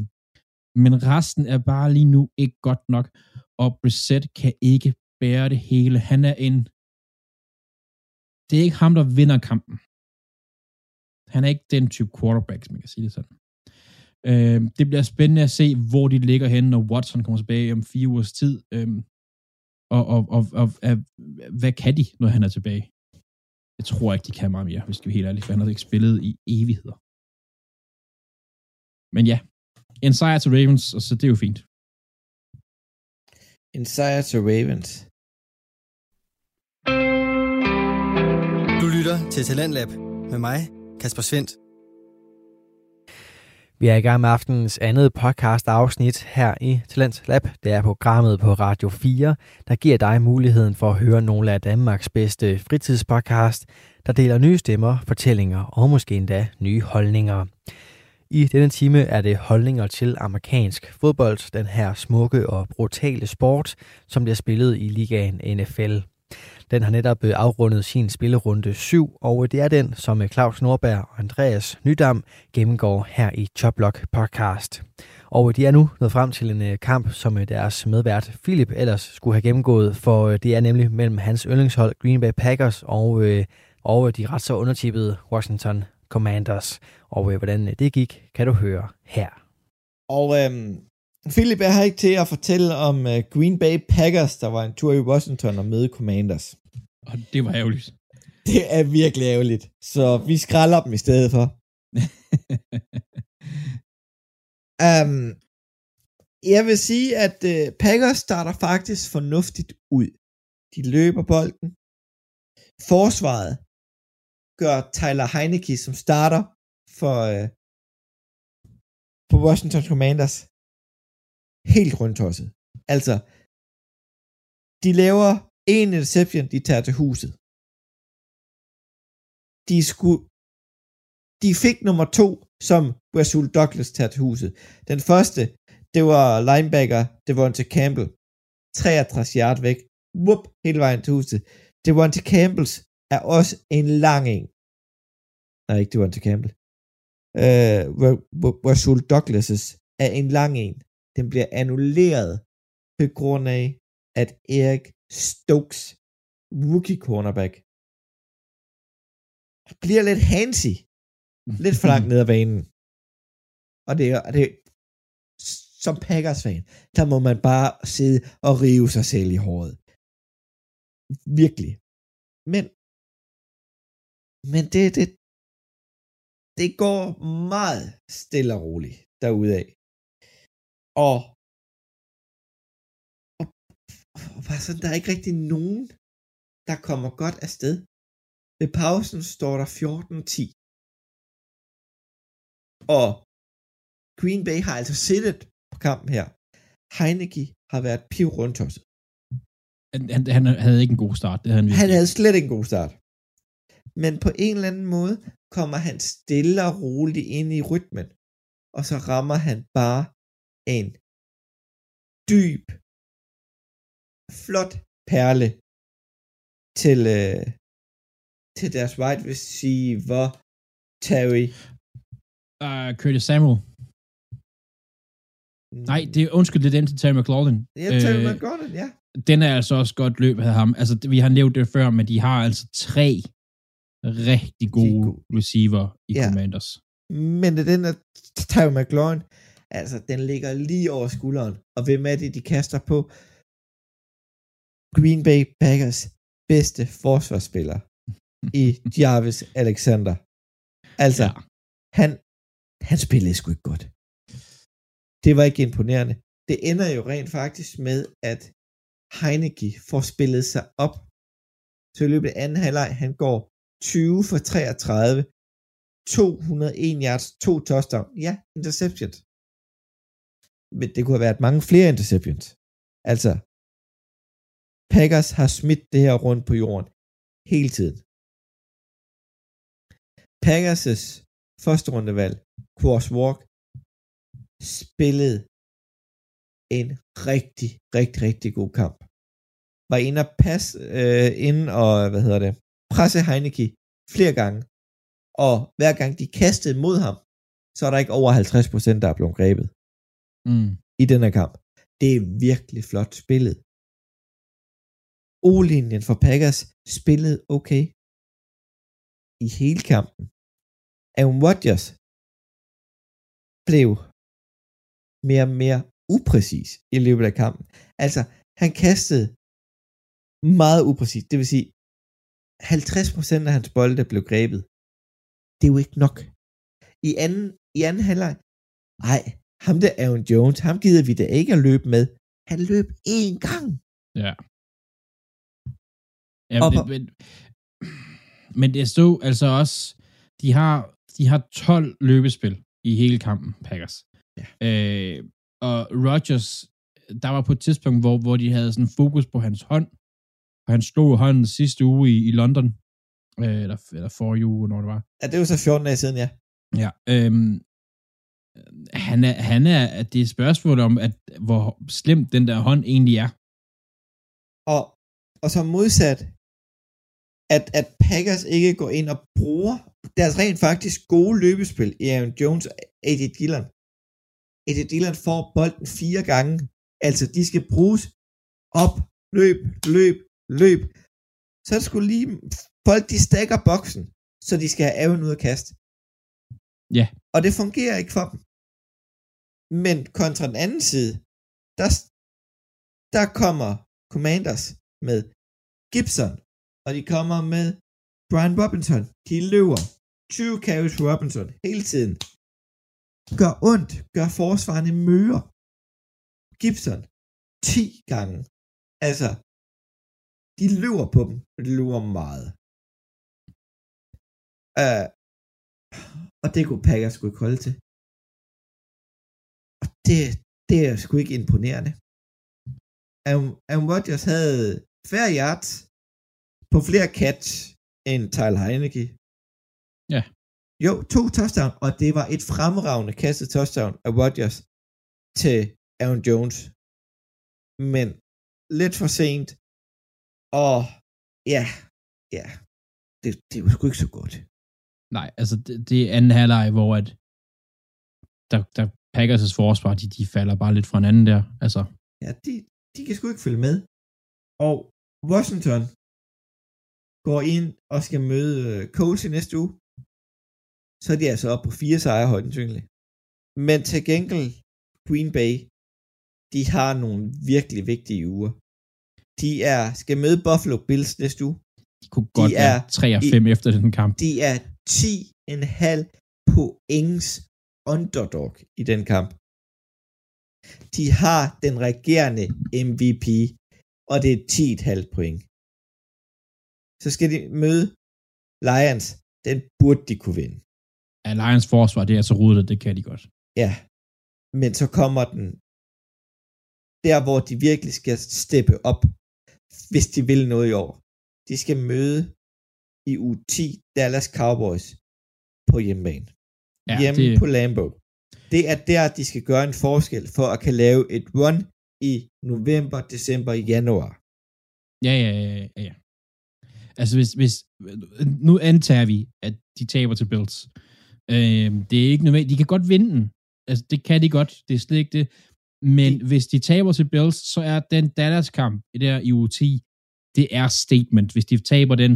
men resten er bare lige nu ikke godt nok, og Brissett kan ikke bære det hele. Han er en det er ikke ham, der vinder kampen. Han er ikke den type quarterback, som man kan sige det sådan. Øhm, det bliver spændende at se, hvor de ligger henne, når Watson kommer tilbage om fire ugers tid, øhm, og, og, og, og, og hvad kan de, når han er tilbage? Jeg tror ikke, de kan meget mere, hvis det er helt ærligt, for han har ikke spillet i evigheder. Men ja, en sejr til Ravens, og så det er jo fint. En sejr til Ravens. Du lytter til Talentlab med mig, Kasper Svendt. Vi er i gang med aftenens andet podcast-afsnit her i Talentlab. Det er programmet på Radio fire, der giver dig muligheden for at høre nogle af Danmarks bedste fritidspodcast, der deler nye stemmer, fortællinger og måske endda nye holdninger. I denne time er det holdninger til amerikansk fodbold, den her smukke og brutale sport, som bliver spillet i ligaen N F L. Den har netop afrundet sin spillerunde syv, og det er den, som Claus Nordberg og Andreas Nydam gennemgår her i Chop Block podcast. Og de er nu nået frem til en kamp, som deres medvært Filip ellers skulle have gennemgået, for det er nemlig mellem hans yndlingshold Green Bay Packers og, og de ret så undertippede Washington Commanders. Og øh, hvordan det gik, kan du høre her. Og øhm, Filip er her ikke til at fortælle om øh, Green Bay Packers, der var en tur i Washington og møde Commanders. Og det var ærgerligt. Det er virkelig ærgerligt. Så vi skralder dem i stedet for. um, jeg vil sige, at øh, Packers starter faktisk fornuftigt ud. De løber bolden. Forsvaret gør Tyler Heinicke, som starter for øh, på Washington Commanders, helt rundtosset. Altså, de laver en interception, de tager til huset. De skulle, de fik nummer to, som Rasul Douglas tager til huset. Den første, det var linebacker, det var en til Campbell, treogtres yard væk, whoop, hele vejen til huset. Det var en til Campbells, er også en lang en. Nej, ikke det var til Campbell. Øh, Rasul Douglas' er en lang en. Den bliver annulleret på grund af, at Eric Stokes, rookie cornerback, bliver lidt handsy. Lidt for langt ned ad banen. Og det er, det er som Packers-fan, der må man bare sidde og rive sig selv i håret. Virkelig. Men Men det, det, det går meget stille og roligt derudaf. Og, og, og bare sådan, der er ikke rigtig nogen, der kommer godt afsted. Ved pausen står der fjorten ti. Og Green Bay har altså siddet på kampen her. Heinicke har været piv rundtosset. Han, han havde ikke en god start. Det havde han, han havde slet ikke en god start. Men på en eller anden måde kommer han stille og roligt ind i rytmen, og så rammer han bare en dyb, flot perle til, øh, til deres wide receiver, Terry. Uh, Curtis Samuel. Mm. Nej, det er undskyld, det er den til Terry McLaurin. Ja, Terry McLaurin, ja. Den er altså også godt løb af ham. Altså, vi har nævnt det før, men de har altså tre rigtig gode receiver i ja. Commanders. Men den der Terry McLaurin, altså den ligger lige over skulderen, og hvem er det, de kaster på? Green Bay Packers bedste forsvarsspiller i Jarvis Alexander. Altså, ja. han, han spillede sgu ikke godt. Det var ikke imponerende. Det ender jo rent faktisk med, at Heinicke får spillet sig op. Så i løbet af anden halvleg, han går tyve for treogtredive, to hundrede og en yards, to touchdown. Ja, interceptions. Men det kunne have været mange flere interceptions. Altså, Packers har smidt det her rundt på jorden hele tiden. Packers' første rundevalg, Claus Walk, spillede en rigtig, rigtig, rigtig god kamp. Var inde og passe, øh, inde og, hvad hedder det, presse Heinicke flere gange, og hver gang de kastede mod ham, så er der ikke over halvtreds procent, der er blevet grebet mm. i den her kamp. Det er virkelig flot spillet. O-linjen for Packers spillede okay i hele kampen. Aaron Rodgers blev mere og mere upræcis i løbet af kampen. Altså, han kastede meget upræcis, det vil sige, halvtreds procent af hans bolde blev grebet. Det er jo ikke nok. I anden, i anden halvleg, nej, ham der Aaron Jones, ham gider vi da ikke at løbe med. Han løb én gang. Ja. ja men, det, men, men det stod altså også, de har, de har tolv løbespil i hele kampen, Packers. Ja. Øh, og Rodgers, der var på et tidspunkt, hvor, hvor de havde sådan fokus på hans hånd. Han slog hånden sidste uge i, i London, øh, eller, eller forrige uge, når det var. Ja, det var så fjorten dage siden, ja. Ja, øhm, han er, han er, at det er et spørgsmål om, at, hvor slemt den der hånd egentlig er. Og, og så modsat, at, at Packers ikke går ind og bruger deres rent faktisk gode løbespil i Aaron Jones og A J Dillon. A J Dillon får bolden fire gange. Altså, de skal bruges op, løb, løb, løb. Så skulle lige folk, de stakker boksen, så de skal have Aaron ud at kaste. Ja. Og det fungerer ikke for dem. Men kontra den anden side, der, der kommer Commanders med Gibson, og de kommer med Brian Robinson. De løber tyve carries Robinson hele tiden. Gør ondt, gør forsvarende møre. Gibson ti gange. Altså, de løber på dem, og de løber meget. Uh, og det kunne Packers sgu ikke holde til. Og det, det er sgu ikke imponerende. Aaron Rodgers havde færre yards på flere catch end Tyler Heineke. Ja. Jo, to touchdown, og det var et fremragende kastet touchdown af Rodgers til Aaron Jones. Men lidt for sent, og ja, ja, det, det var sgu ikke så godt. Nej, altså det, det er anden halvleg, hvor at der, der Packers' forsvar, de, de falder bare lidt fra hinanden der, altså. Ja, de, de kan sgu ikke følge med. Og Washington går ind og skal møde Colts i næste uge, så er de altså oppe på fire sejre højden tyngelig. Men til gengæld Green Bay, de har nogle virkelig vigtige uger. De er, skal møde Buffalo Bills næste uge. De kunne godt de være tre og fem i, efter den kamp. De er ti komma fem points underdog i den kamp. De har den regerende M V P, og det er ti komma fem point. Så skal de møde Lions. Den burde de kunne vinde. Ja, Lions forsvar, det er så rodet, det kan de godt. Ja, men så kommer den der, hvor de virkelig skal steppe op, hvis de vil noget i år. De skal møde i uge ti Dallas Cowboys på hjemmebane. Ja, hjemme det... på Lambeau. Det er der, de skal gøre en forskel for at kan lave et run i november, december, januar. Ja, ja, ja, ja. ja. Altså, hvis, hvis... Nu antager vi, at de taber til Bills. Øh, det er ikke nødvendigt. De kan godt vinde den. Altså, det kan de godt. Det er slet ikke det. Men de, hvis de taber til Bills, så er den Dallas-kamp der i uge ti, det er statement. Hvis de taber den,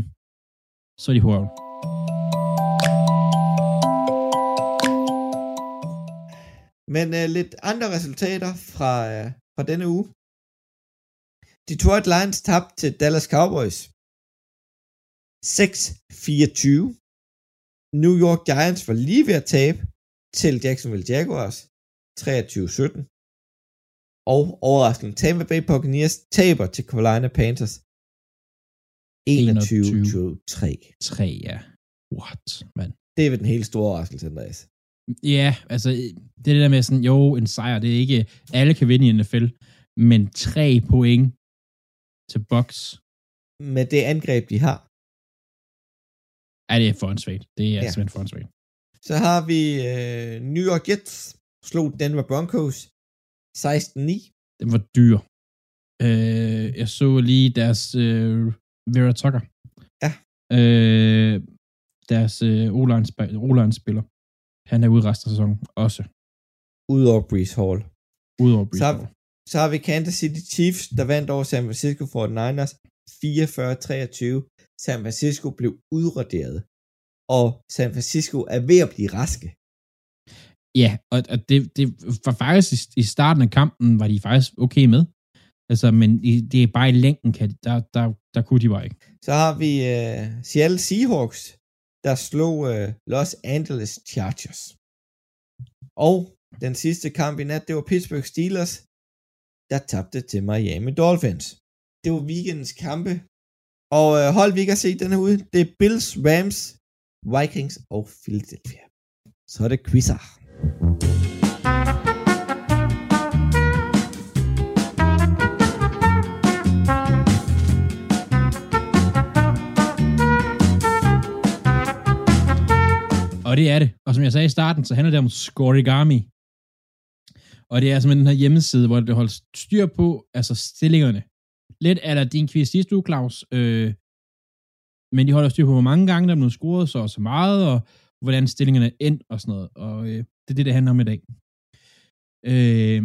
så er de hårde. Men uh, lidt andre resultater fra, uh, fra denne uge. Detroit Lions tabte til Dallas Cowboys seks fireogtyve. New York Giants var lige ved at tabe til Jacksonville Jaguars treogtyve sytten. Og overraskende, Tampa Bay Buccaneers taber til Carolina Panthers enogtyve til tre. tre, ja. What, man. Det er vel den helt store overraskelse, Andreas. Ja, altså, det der med sådan, jo, en sejr, det er ikke, alle kan vinde i N F L, men tre point til Bucks. Med det angreb, de har. Ja, det er for en svagt. Det er ja. Simpelthen for en svagt. Så har vi øh, New York Jets, slog Denver Broncos seksten ni. Den var dyr. Øh, jeg så lige deres øh, Vera Tucker. Ja. Øh, deres øh, O-line-spiller. Han er ude resten af sæsonen også. Udover Breece Hall. Udover Breece Hall. Så har vi Kansas City Chiefs, der vandt over San Francisco forty-niners fireogfyrre treogtyve. San Francisco blev udraderet. Og San Francisco er ved at blive raske. Ja, og, og det, det var faktisk i, i starten af kampen, var de faktisk okay med. Altså, men i, det er bare i længden, kan de, der, der, der kunne de bare ikke. Så har vi uh, Seattle Seahawks, der slog uh, Los Angeles Chargers. Og den sidste kamp i nat, det var Pittsburgh Steelers, der tabte til Miami Dolphins. Det var weekendens kampe. Og uh, hold vi ikke at se den her ude, det er Bills, Rams, Vikings og Philadelphia. Så er det quizzer. Og det er det. Og som jeg sagde i starten, så handler det om Scorigami. Og det er simpelthen den her hjemmeside, hvor det holder styr på, altså stillingerne. Lidt er der din quiz sidste uge, Claus, øh, men de holder styr på, hvor mange gange der er blevet scoret, så og så meget, og hvordan stillingerne er endt og sådan noget. Og øh, det er det, det handler om i dag. Øh,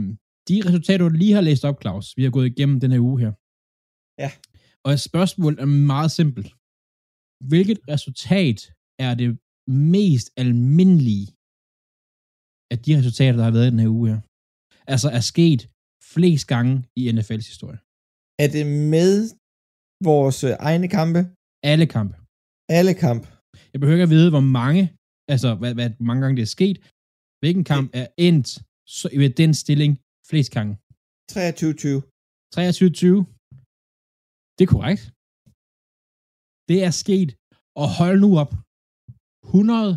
de resultater, du lige har læst op, Claus, vi har gået igennem den her uge her. Ja. Og spørgsmålet er meget simpelt. Hvilket resultat er det mest almindelige af de resultater, der har været i den her uge her? Altså er sket flest gange i N F L's historie. Er det med vores egne kampe? Alle kampe. Alle kamp. Jeg behøver ikke at vide, hvor mange, altså hvad, hvad mange gange det er sket. Hvilken kamp er endt så, ved den stilling flest gange? treogtyve tyve. treogtyve tyve. Det er korrekt. Det er sket, og hold nu op, et hundrede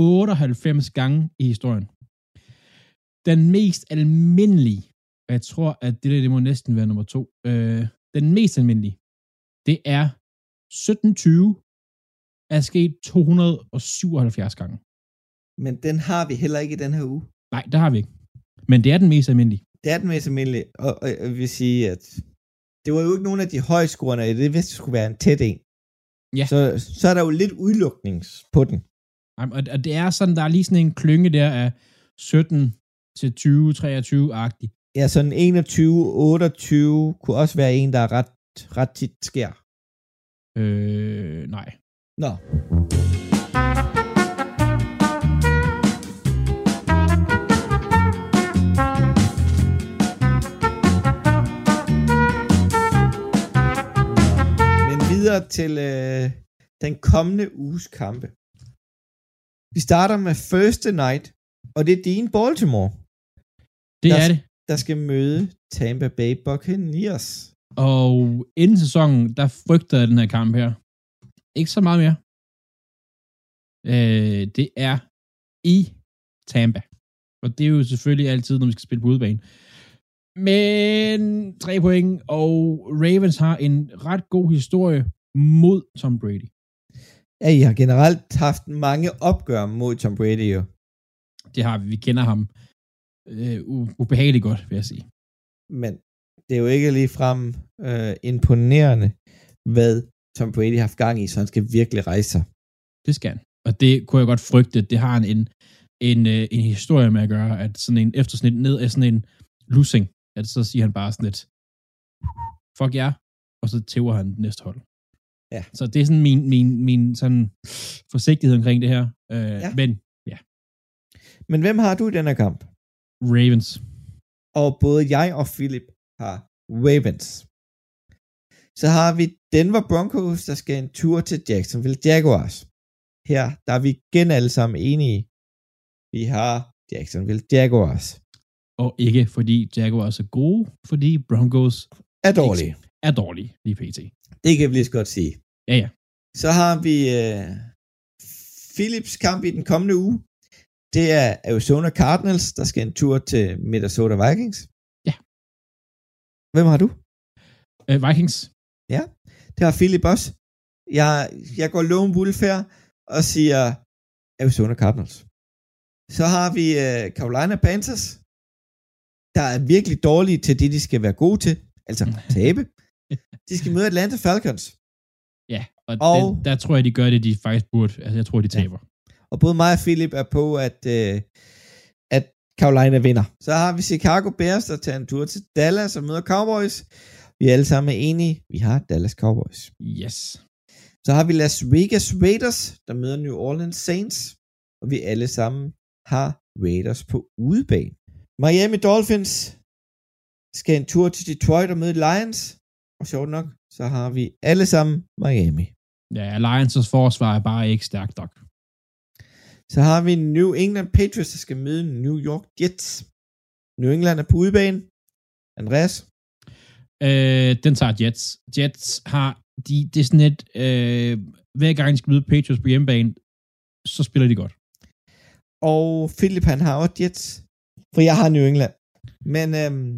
og otteoghalvfems gange i historien. Den mest almindelige, og jeg tror, at det der, det må næsten være nummer to, øh, den mest almindelige, det er sytten tyve, er sket to hundrede og syvoghalvfjerds gange. Men den har vi heller ikke i den her uge. Nej, det har vi ikke. Men det er den mest almindelige. Det er den mest almindelige, og, og jeg vil sige, at det var jo ikke nogen af de højscorerne, det vidste, det skulle være en tæt en. Ja. Så, så er der jo lidt udluknings på den. Jamen, og, og det er sådan, der er lige sådan en klynge der af sytten til tyve treogtyve-agtig. Ja, sådan enogtyve otteogtyve kunne også være en, der ret, ret tit sker. Øh, nej. Nå. Til øh, den kommende uges kampe. Vi starter med Thursday Night, og det er din Baltimore. Det der, er det. Der skal møde Tampa Bay Buccaneers. Og inden sæsonen, der frygter jeg den her kamp her. Ikke så meget mere. Øh, det er i Tampa. Og det er jo selvfølgelig altid, når vi skal spille på udebane. Men tre point, og Ravens har en ret god historie mod Tom Brady. Ja, I har generelt haft mange opgør mod Tom Brady jo. Det har vi. Vi kender ham øh, ubehageligt godt, vil jeg sige. Men det er jo ikke ligefrem øh, imponerende, hvad Tom Brady har haft gang i, så han skal virkelig rejse sig. Det skal han. Og det kunne jeg godt frygte. Det har han en, en, øh, en historie med at gøre, at sådan en eftersnit ned af sådan en losing, at så siger han bare sådan lidt, fuck jer, og så tæver han næste hold. Ja. Så det er sådan min, min, min sådan forsigtighed omkring det her. Øh, ja. Men, ja. Men hvem har du i den her kamp? Ravens. Og både jeg og Filip har Ravens. Så har vi Denver Broncos, der skal en tur til Jacksonville Jaguars. Her, der er vi igen alle sammen enige. Vi har Jacksonville Jaguars. Og ikke fordi Jaguars er gode, fordi Broncos er dårlige. Er dårlige, lige pt. Det kan vi lige så godt sige. Ja, ja. Så har vi øh, Philips kamp i den kommende uge. Det er Arizona Cardinals, der skal en tur til Minnesota Vikings. Ja. Hvem har du? Øh, Vikings. Ja, det har Philip også. Jeg, jeg går lone wolf her og siger Arizona Cardinals. Så har vi øh, Carolina Panthers, der er virkelig dårlige til det, de skal være gode til, altså tabe. De skal møde Atlanta Falcons. Ja, og, og den, der tror jeg, de gør det, de faktisk burde. Altså, jeg tror, de taber. Ja. Og både mig og Philip er på, at, øh, at Carolina vinder. Så har vi Chicago Bears, der tager en tur til Dallas og møder Cowboys. Vi er alle sammen enige. Vi har Dallas Cowboys. Yes. Så har vi Las Vegas Raiders, der møder New Orleans Saints. Og vi alle sammen har Raiders på udebane. Miami Dolphins skal en tur til Detroit og møde Lions. Og sjovt nok, så har vi alle sammen Miami. Ja, Lions' forsvar er bare ikke stærkt nok. Så har vi New England Patriots, der skal møde New York Jets. New England er på udebane. Andreas? Øh, den tager Jets. Jets har, de, det er sådan et, øh, hver gang de skal møde Patriots på hjemmebane, så spiller de godt. Og Philip, han har også Jets. For jeg har New England. Men øhm,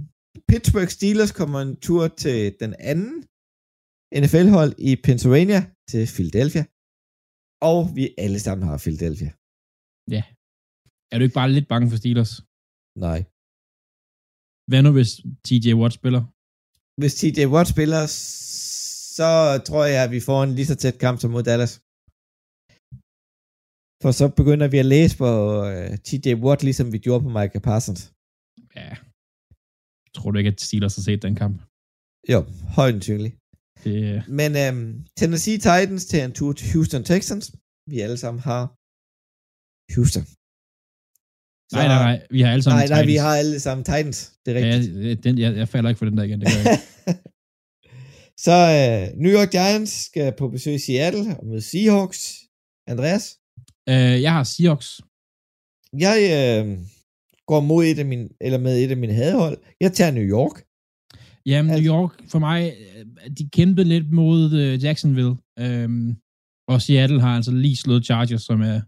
Pittsburgh Steelers kommer en tur til den anden N F L-hold i Pennsylvania til Philadelphia. Og vi alle sammen har Philadelphia. Ja. Er du ikke bare lidt bange for Steelers? Nej. Hvad nu, hvis T J Watt spiller? Hvis T J Watt spiller, så tror jeg, at vi får en lige så tæt kamp som mod Dallas. For så begynder vi at læse på uh, T J Watt, ligesom vi gjorde på Michael Parsons. Ja. Tror du ikke, at Steelers har set den kamp? Jo, højt sandsynligt. Det... Men øhm, Tennessee Titans til en tur til Houston Texans. Vi alle sammen har Houston. Så... Nej, nej, nej. Vi har alle sammen nej, Titans. Nej, nej, vi har alle sammen Titans. Det er rigtigt. Ja, jeg, den, jeg, jeg falder ikke for den der igen. Det gør jeg ikke. Så øh, New York Giants skal på besøg i Seattle og møde Seahawks. Andreas? Uh, jeg har Seahawks. Jeg øh, går mod et af mine, eller med et af mine hadehold. Jeg tager New York. Jamen, altså, New York, for mig, de kæmpede lidt mod uh, Jacksonville. Um, og Seattle har altså lige slået Chargers, som er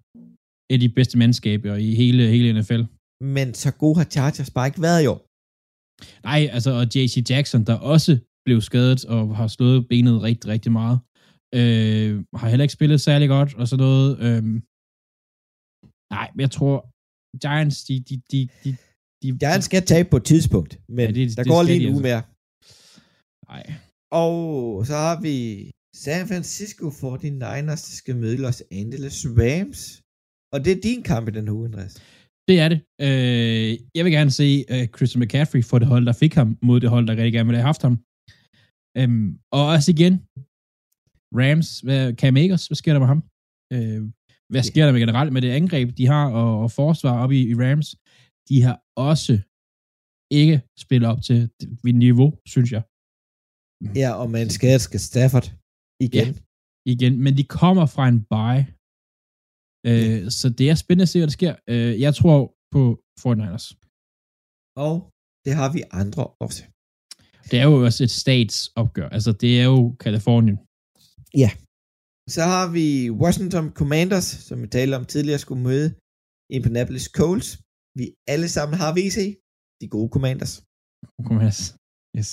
et af de bedste mandskaber i hele, hele N F L. Men så god har Chargers bare ikke været i år. Nej, altså, og J C Jackson, der også blev skadet og har slået benet rigtig, rigtig meget, uh, har heller ikke spillet særlig godt og sådan noget. Um, Nej, men jeg tror, Giants, de... de, de, de, de Giants skal tabe på et tidspunkt, men ja, det, der det går lige en uge mere. Nej. Og så har vi San Francisco forty-niners, der skal møde Los Angeles Rams. Og det er din kamp i den uge, Andreas. Det er det. Øh, jeg vil gerne se uh, Christian McCaffrey for det hold, der fik ham, mod det hold, der rigtig gerne ville have haft ham. Øhm, og også igen, Rams, hvad, Cam Akers, hvad sker der med ham? Øh, Hvad sker der med generelt med det angreb, de har, og, og forsvar op i, i Rams? De har også ikke spillet op til niveau, synes jeg. Ja, og man skal skal Stafford igen. Ja, igen, men de kommer fra en bye. Øh, ja. Så det er spændende at se, hvad der sker. Øh, jeg tror på forty-niners. Og det har vi andre også. Det er jo også et statsopgør. Altså, det er jo Californien. Ja. Så har vi Washington Commanders, som vi talte om tidligere, skulle møde Indianapolis Colts. Vi alle sammen har V C, de gode Commanders. Commanders, yes.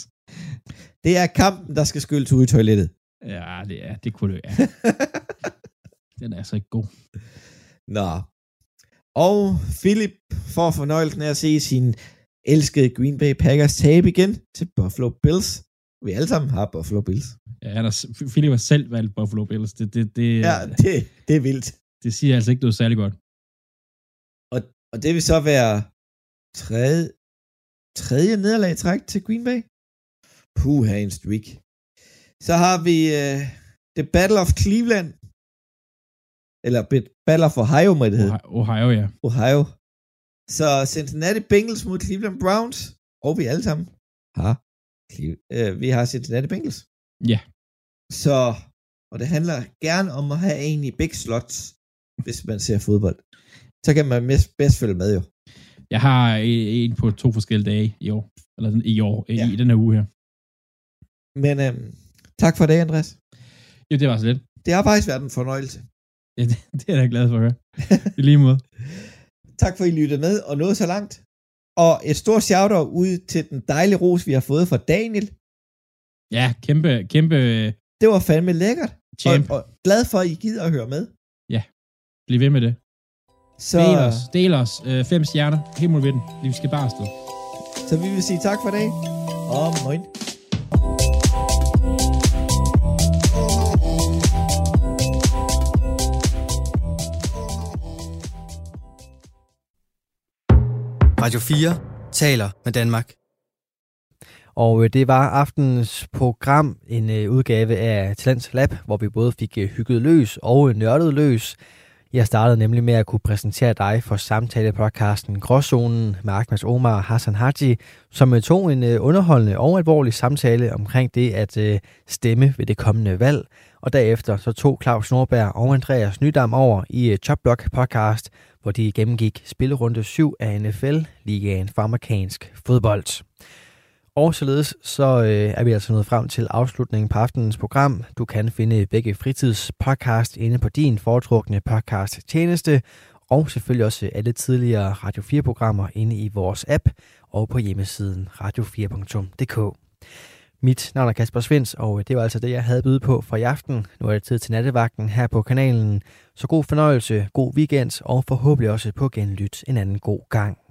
Det er kampen, der skal skyldes ud i toilettet. Ja, det er det kunne det være. Den er altså ikke god. Nå. Og Philip får fornøjelsen af at se sin elskede Green Bay Packers tabe igen til Buffalo Bills. Vi alle sammen har Buffalo Bills. Ja, han har, Philip har selv valgt Buffalo Bills. Det, det, det, ja, det, det er vildt. Det siger altså ikke noget særlig godt. Og, og det vil så være tredje, tredje nederlag i træk til Green Bay. Puh, her en streak. Så har vi uh, The Battle of Cleveland. Eller Battle of Ohio, må det hedde. Ohio, ja. Ohio. Så Cincinnati Bengals mod Cleveland Browns. Og vi alle sammen har vi har Cincinnati Bengals. Ja. Så, og det handler gerne om at have en i begge slots, hvis man ser fodbold. Så kan man mest, bedst følge med, jo. Jeg har en på to forskellige dage i år, eller i år, ja. I den her uge her. Men øhm, tak for det, Andreas. Jo, det var så lidt. Det har faktisk været en fornøjelse. Ja, det, det er jeg da glad for at høre. I lige måde. Tak for, at I lyttede med, og nåede så langt. Og et stort shout-out ud til den dejlige ros, vi har fået fra Daniel. Ja, kæmpe, kæmpe... Det var fandme lækkert. Og, og glad for, at I gider at høre med. Ja, bliv ved med det. Så... Del os, del os. Øh, fem stjerner. Himmel ved den. Vi skal bare afsted. Så vi vil sige tak for i dag. Og moin. Radio fire taler med Danmark. Og det var aftenens program, en udgave af Talentlab, hvor vi både fik hygget løs og nørdet løs. Jeg startede nemlig med at kunne præsentere dig for samtalepodcasten Gråzonen med Ahmed Omar og Hassan Haji, som tog en underholdende og alvorlig samtale omkring det at stemme ved det kommende valg. Og derefter så tog Claus Nordberg og Andreas Nydam over i Chop Block podcast, hvor de gennemgik spillerunde syv af N F L-ligaen for amerikansk fodbold. Og således så øh, er vi altså nået frem til afslutningen på aftenens program. Du kan finde begge fritidspodcast inde på din foretrukne podcasttjeneste, og selvfølgelig også alle tidligere Radio fire-programmer inde i vores app og på hjemmesiden radio fire punktum d k. Mit navn er Kasper Svendt, og det var altså det, jeg havde byde på for i aften. Nu er det tid til nattevagten her på kanalen. Så god fornøjelse, god weekend og forhåbentlig også på genlyt en anden god gang.